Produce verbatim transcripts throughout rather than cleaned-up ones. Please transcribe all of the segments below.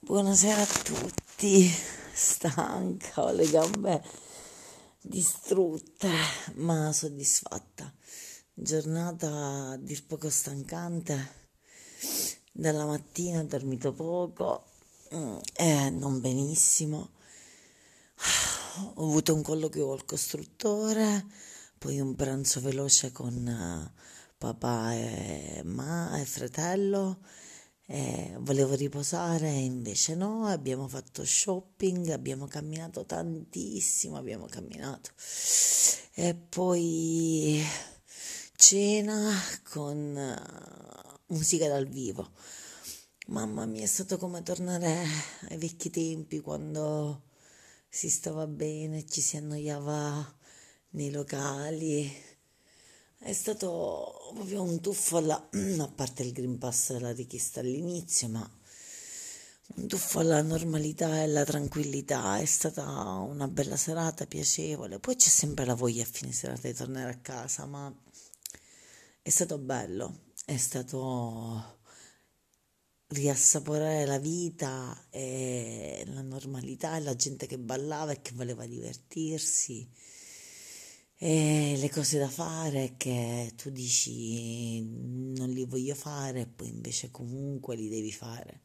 Buonasera a tutti, stanca, ho le gambe distrutte ma soddisfatta. Giornata a dir poco stancante, dalla mattina ho dormito poco e non benissimo. Ho avuto un colloquio col costruttore, poi un pranzo veloce con papà e mamma e fratello. Eh, volevo riposare, invece no, abbiamo fatto shopping, abbiamo camminato tantissimo, abbiamo camminato e poi cena con uh, musica dal vivo. Mamma mia, è stato come tornare ai vecchi tempi, quando si stava bene, ci si annoiava nei locali. È stato proprio un tuffo, alla, a parte il Green Pass e la richiesta all'inizio, ma un tuffo alla normalità e alla tranquillità. È stata una bella serata, piacevole. Poi c'è sempre la voglia a fine serata di tornare a casa, ma è stato bello, è stato riassaporare la vita e la normalità e la gente che ballava e che voleva divertirsi. E le cose da fare che tu dici non li voglio fare, poi invece comunque li devi fare.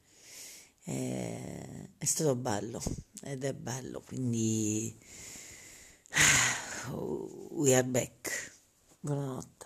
E è stato bello, ed è bello, quindi we are back. Buonanotte.